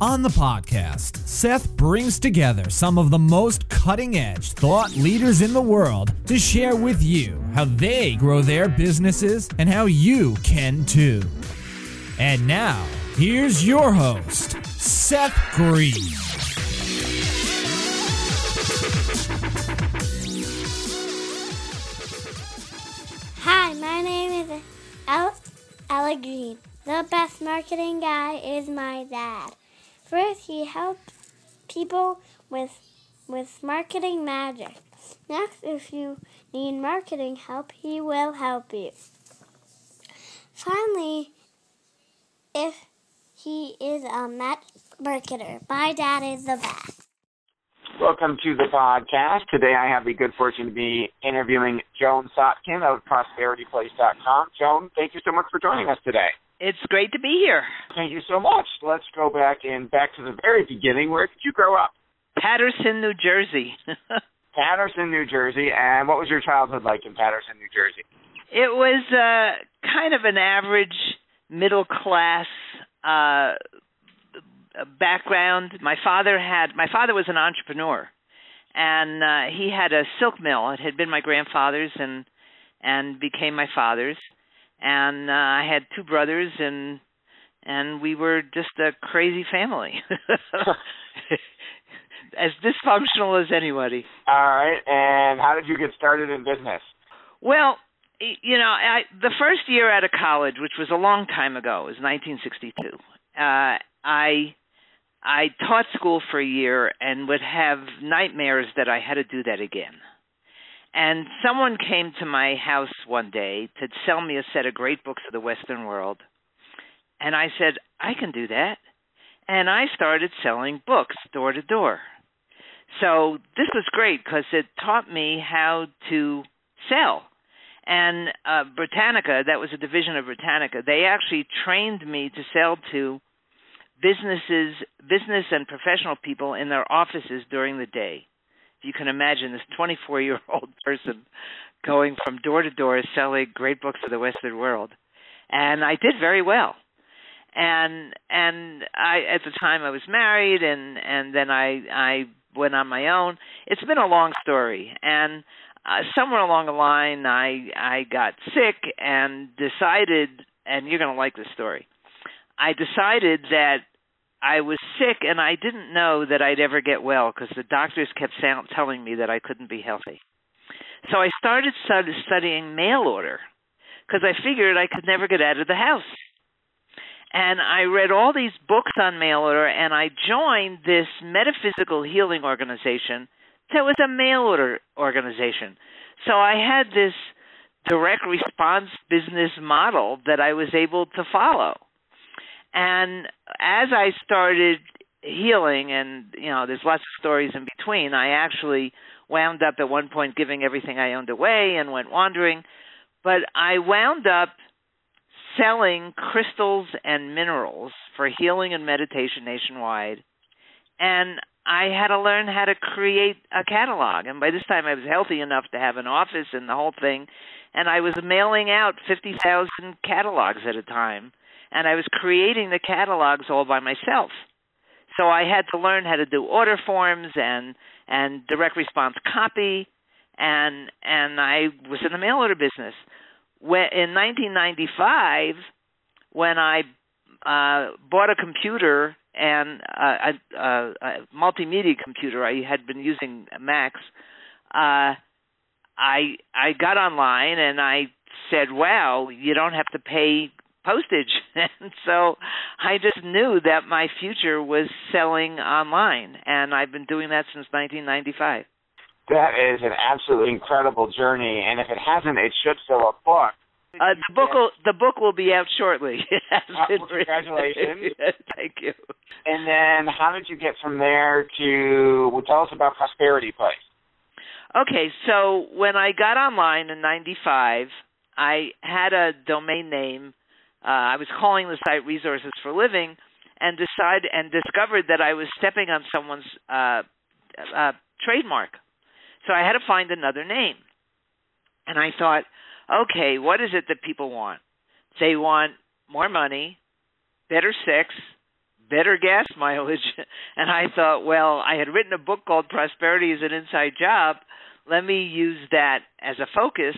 On the podcast, Seth brings together some of the most cutting-edge thought leaders in the world to share with you how they grow their businesses and how you can too. And now, here's your host, Seth Green. Hi, my name is Ella Green. The best marketing guy is my dad. First, he helps people with marketing magic. Next, if you need marketing help, he will help you. Finally, if he is a marketer, my dad is the best. Welcome to the podcast. Today I have the good fortune to be interviewing Joan Sotkin of ProsperityPlace.com. Joan, thank you so much for joining us today. It's great to be here. Thank you so much. Let's go back to the very beginning. Where did you grow up? Paterson, New Jersey. Paterson, New Jersey. And what was your childhood like in Paterson, New Jersey? It was kind of an average middle class background. My father was an entrepreneur, and he had a silk mill. It had been my grandfather's and became my father's. And I had two brothers, and we were just a crazy family, as dysfunctional as anybody. All right. And how did you get started in business? Well, you know, the first year out of college, which was a long time ago, it was 1962. I taught school for a year and would have nightmares that I had to do that again. And someone came to my house one day to sell me a set of great books of the Western world. And I said, I can do that. And I started selling books door to door. So this was great because it taught me how to sell. And Britannica, that was a division of Britannica, they actually trained me to sell to business and professional people in their offices during the day. You can imagine this 24-year-old person going from door to door selling great books of the Western world. And I did very well. And I, at the time I was married, and then I went on my own. It's been a long story. And somewhere along the line, I got sick and decided, and you're going to like this story, I decided that I was sick, and I didn't know that I'd ever get well because the doctors kept telling me that I couldn't be healthy. So I started studying mail order because I figured I could never get out of the house. And I read all these books on mail order, and I joined this metaphysical healing organization that was a mail order organization. So I had this direct response business model that I was able to follow. And as I started healing, and, you know, there's lots of stories in between, I actually wound up at one point giving everything I owned away and went wandering. But I wound up selling crystals and minerals for healing and meditation nationwide. And I had to learn how to create a catalog. And by this time, I was healthy enough to have an office and the whole thing. And I was mailing out 50,000 catalogs at a time. And I was creating the catalogs all by myself. So I had to learn how to do order forms and direct response copy, and I was in the mail order business. In 1995, when I bought a computer, and a multimedia computer, I had been using Macs, I got online and I said, wow, you don't have to pay postage. And so I just knew that my future was selling online, and I've been doing that since 1995. That is an absolutely incredible journey, and if it hasn't, it should fill a book. The book will be out shortly. Well, congratulations. Thank you. And then how did you get from there to, well, tell us about Prosperity Place. Okay, so when I got online in 95, I had a domain name. I was calling the site Resources for Living, and discovered that I was stepping on someone's trademark. So I had to find another name. And I thought, okay, what is it that people want? They want more money, better sex, better gas mileage. And I thought, well, I had written a book called Prosperity is an Inside Job. Let me use that as a focus.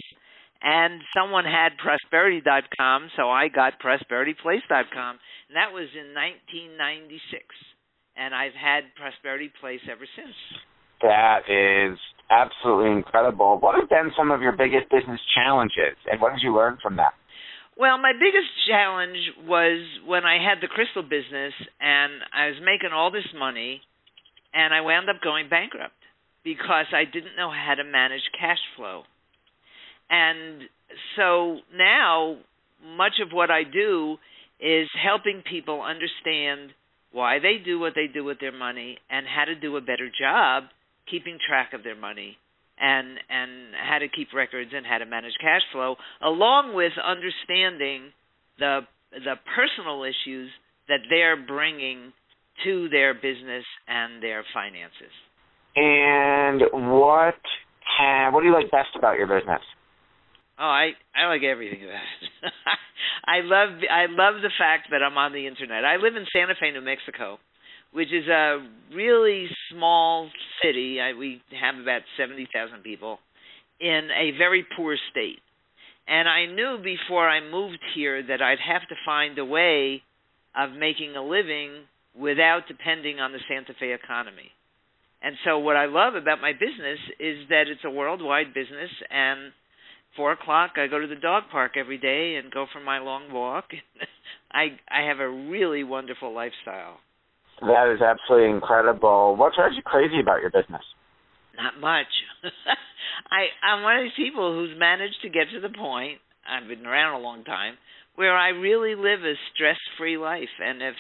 And someone had prosperity.com, so I got ProsperityPlace.com. And that was in 1996. And I've had Prosperity Place ever since. That is absolutely incredible. What have been some of your biggest business challenges, and what did you learn from that? Well, my biggest challenge was when I had the crystal business, and I was making all this money, and I wound up going bankrupt because I didn't know how to manage cash flow. And so now much of what I do is helping people understand why they do what they do with their money and how to do a better job keeping track of their money and how to keep records and how to manage cash flow, along with understanding the personal issues that they're bringing to their business and their finances. And what do you like best about your business? Oh, I like everything about it. I love the fact that I'm on the internet. I live in Santa Fe, New Mexico, which is a really small city. We have about 70,000 people in a very poor state. And I knew before I moved here that I'd have to find a way of making a living without depending on the Santa Fe economy. And so what I love about my business is that it's a worldwide business, and 4 o'clock I go to the dog park every day and go for my long walk. I have a really wonderful lifestyle. That is absolutely incredible. What drives you crazy about your business? Not much. I'm one of these people who's managed to get to the point, I've been around a long time, where I really live a stress-free life. And if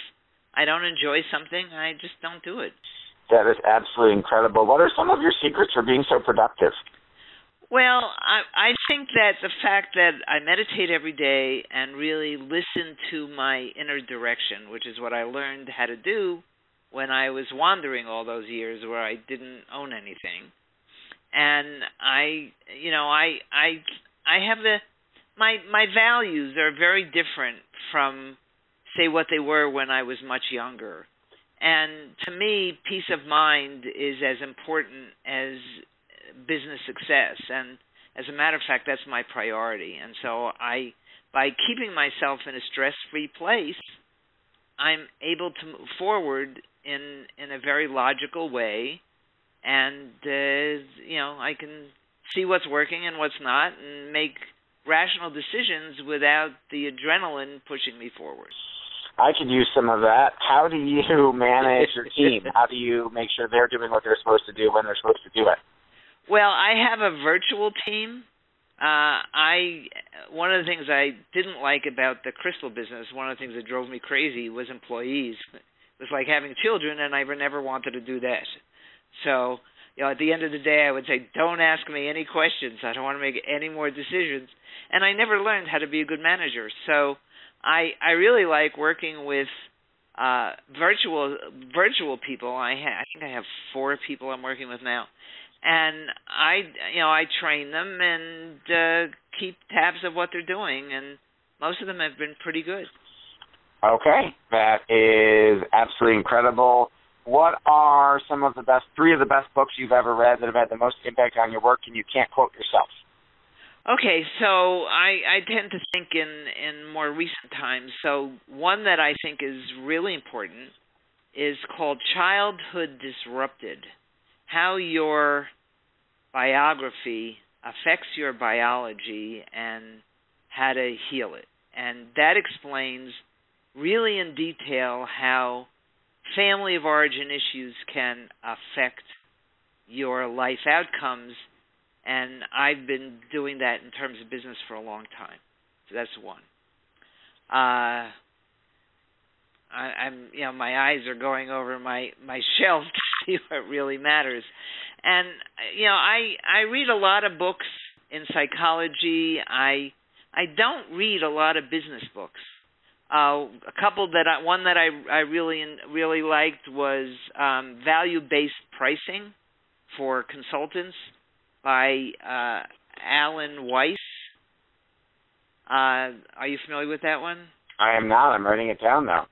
I don't enjoy something, I just don't do it. That is absolutely incredible. What are some of your secrets for being so productive? Well, I think that the fact that I meditate every day and really listen to my inner direction, which is what I learned how to do when I was wandering all those years where I didn't own anything. And I have my values are very different from, say, what they were when I was much younger. And to me, peace of mind is as important as business success, and as a matter of fact, that's my priority. And so by keeping myself in a stress-free place, I'm able to move forward in a very logical way, and I can see what's working and what's not and make rational decisions without the adrenaline pushing me forward. I could use some of that. How do you manage your team? How do you make sure they're doing what they're supposed to do when they're supposed to do it? Well, I have a virtual team. One of the things I didn't like about the crystal business, one of the things that drove me crazy was employees. It was like having children, and I never wanted to do that. So, at the end of the day, I would say, don't ask me any questions. I don't want to make any more decisions. And I never learned how to be a good manager. So I really like working with virtual people. I think I have 4 people I'm working with now. And I train them and keep tabs of what they're doing, and most of them have been pretty good. Okay, that is absolutely incredible. What are some of the best, 3 of the best books you've ever read that have had the most impact on your work, and you can't quote yourself? Okay, so I tend to think in more recent times. So one that I think is really important is called Childhood Disrupted: How Your Biography Affects Your Biology and How to Heal It. And that explains really in detail how family of origin issues can affect your life outcomes. And I've been doing that in terms of business for a long time. So that's one. I'm, you know, my eyes are going over my shelf to see what really matters. And, you know, I read a lot of books in psychology. I don't read a lot of business books. A couple that I really liked was Value Based Pricing for Consultants by Alan Weiss. Are you familiar with that one? I am not. I'm writing it down now.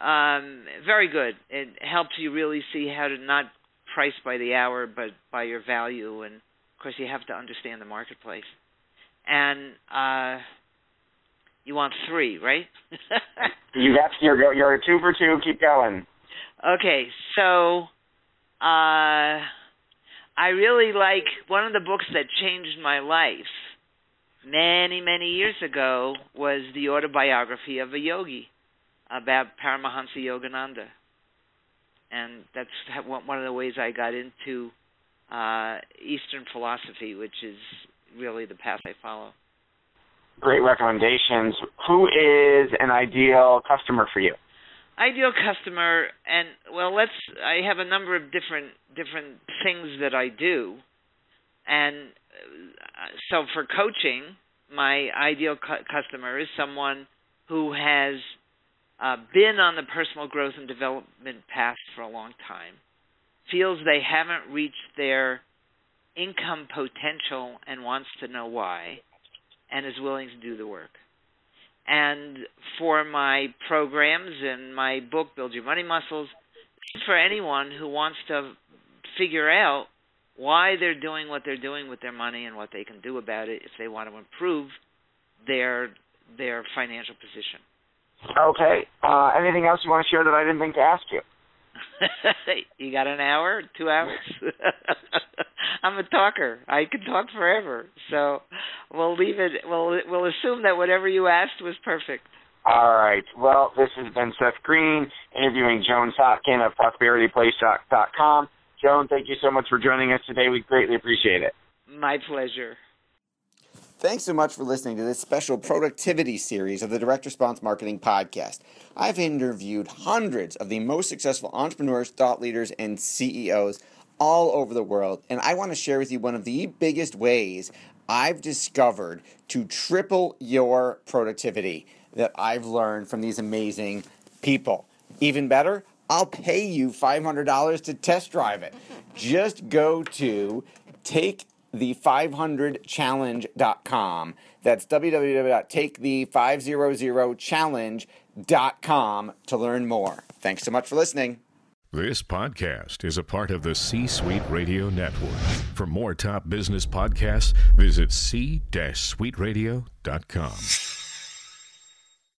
Very good. It helps you really see how to not price by the hour, but by your value. And of course, you have to understand the marketplace. And you want three, right? You're a two for two. Keep going. Okay, so I really like one of the books that changed my life many, many years ago was The Autobiography of a Yogi about Paramahansa Yogananda. And that's one of the ways I got into Eastern philosophy, which is really the path I follow. Great recommendations. Who is an ideal customer for you? Ideal customer, and well, I have a number of different things that I do. And so for coaching, my ideal customer is someone who has been on the personal growth and development path for a long time, feels they haven't reached their income potential and wants to know why, and is willing to do the work. And for my programs and my book, Build Your Money Muscles, for anyone who wants to figure out why they're doing what they're doing with their money and what they can do about it if they want to improve their financial position. Okay. Anything else you want to share that I didn't think to ask you? You got an hour? 2 hours? I'm a talker. I can talk forever. So we'll leave it. We'll assume that whatever you asked was perfect. All right. Well, this has been Seth Green interviewing Joan Sotkin of ProsperityPlace.com. Joan, thank you so much for joining us today. We greatly appreciate it. My pleasure. Thanks so much for listening to this special productivity series of the Direct Response Marketing Podcast. I've interviewed hundreds of the most successful entrepreneurs, thought leaders, and CEOs all over the world, and I want to share with you one of the biggest ways I've discovered to triple your productivity that I've learned from these amazing people. Even better, I'll pay you $500 to test drive it. Just go to take the500challenge.com. That's www.takethe500challenge.com to learn more. Thanks so much for listening. This podcast is a part of the C-Suite Radio Network. For more top business podcasts, visit c-suiteradio.com.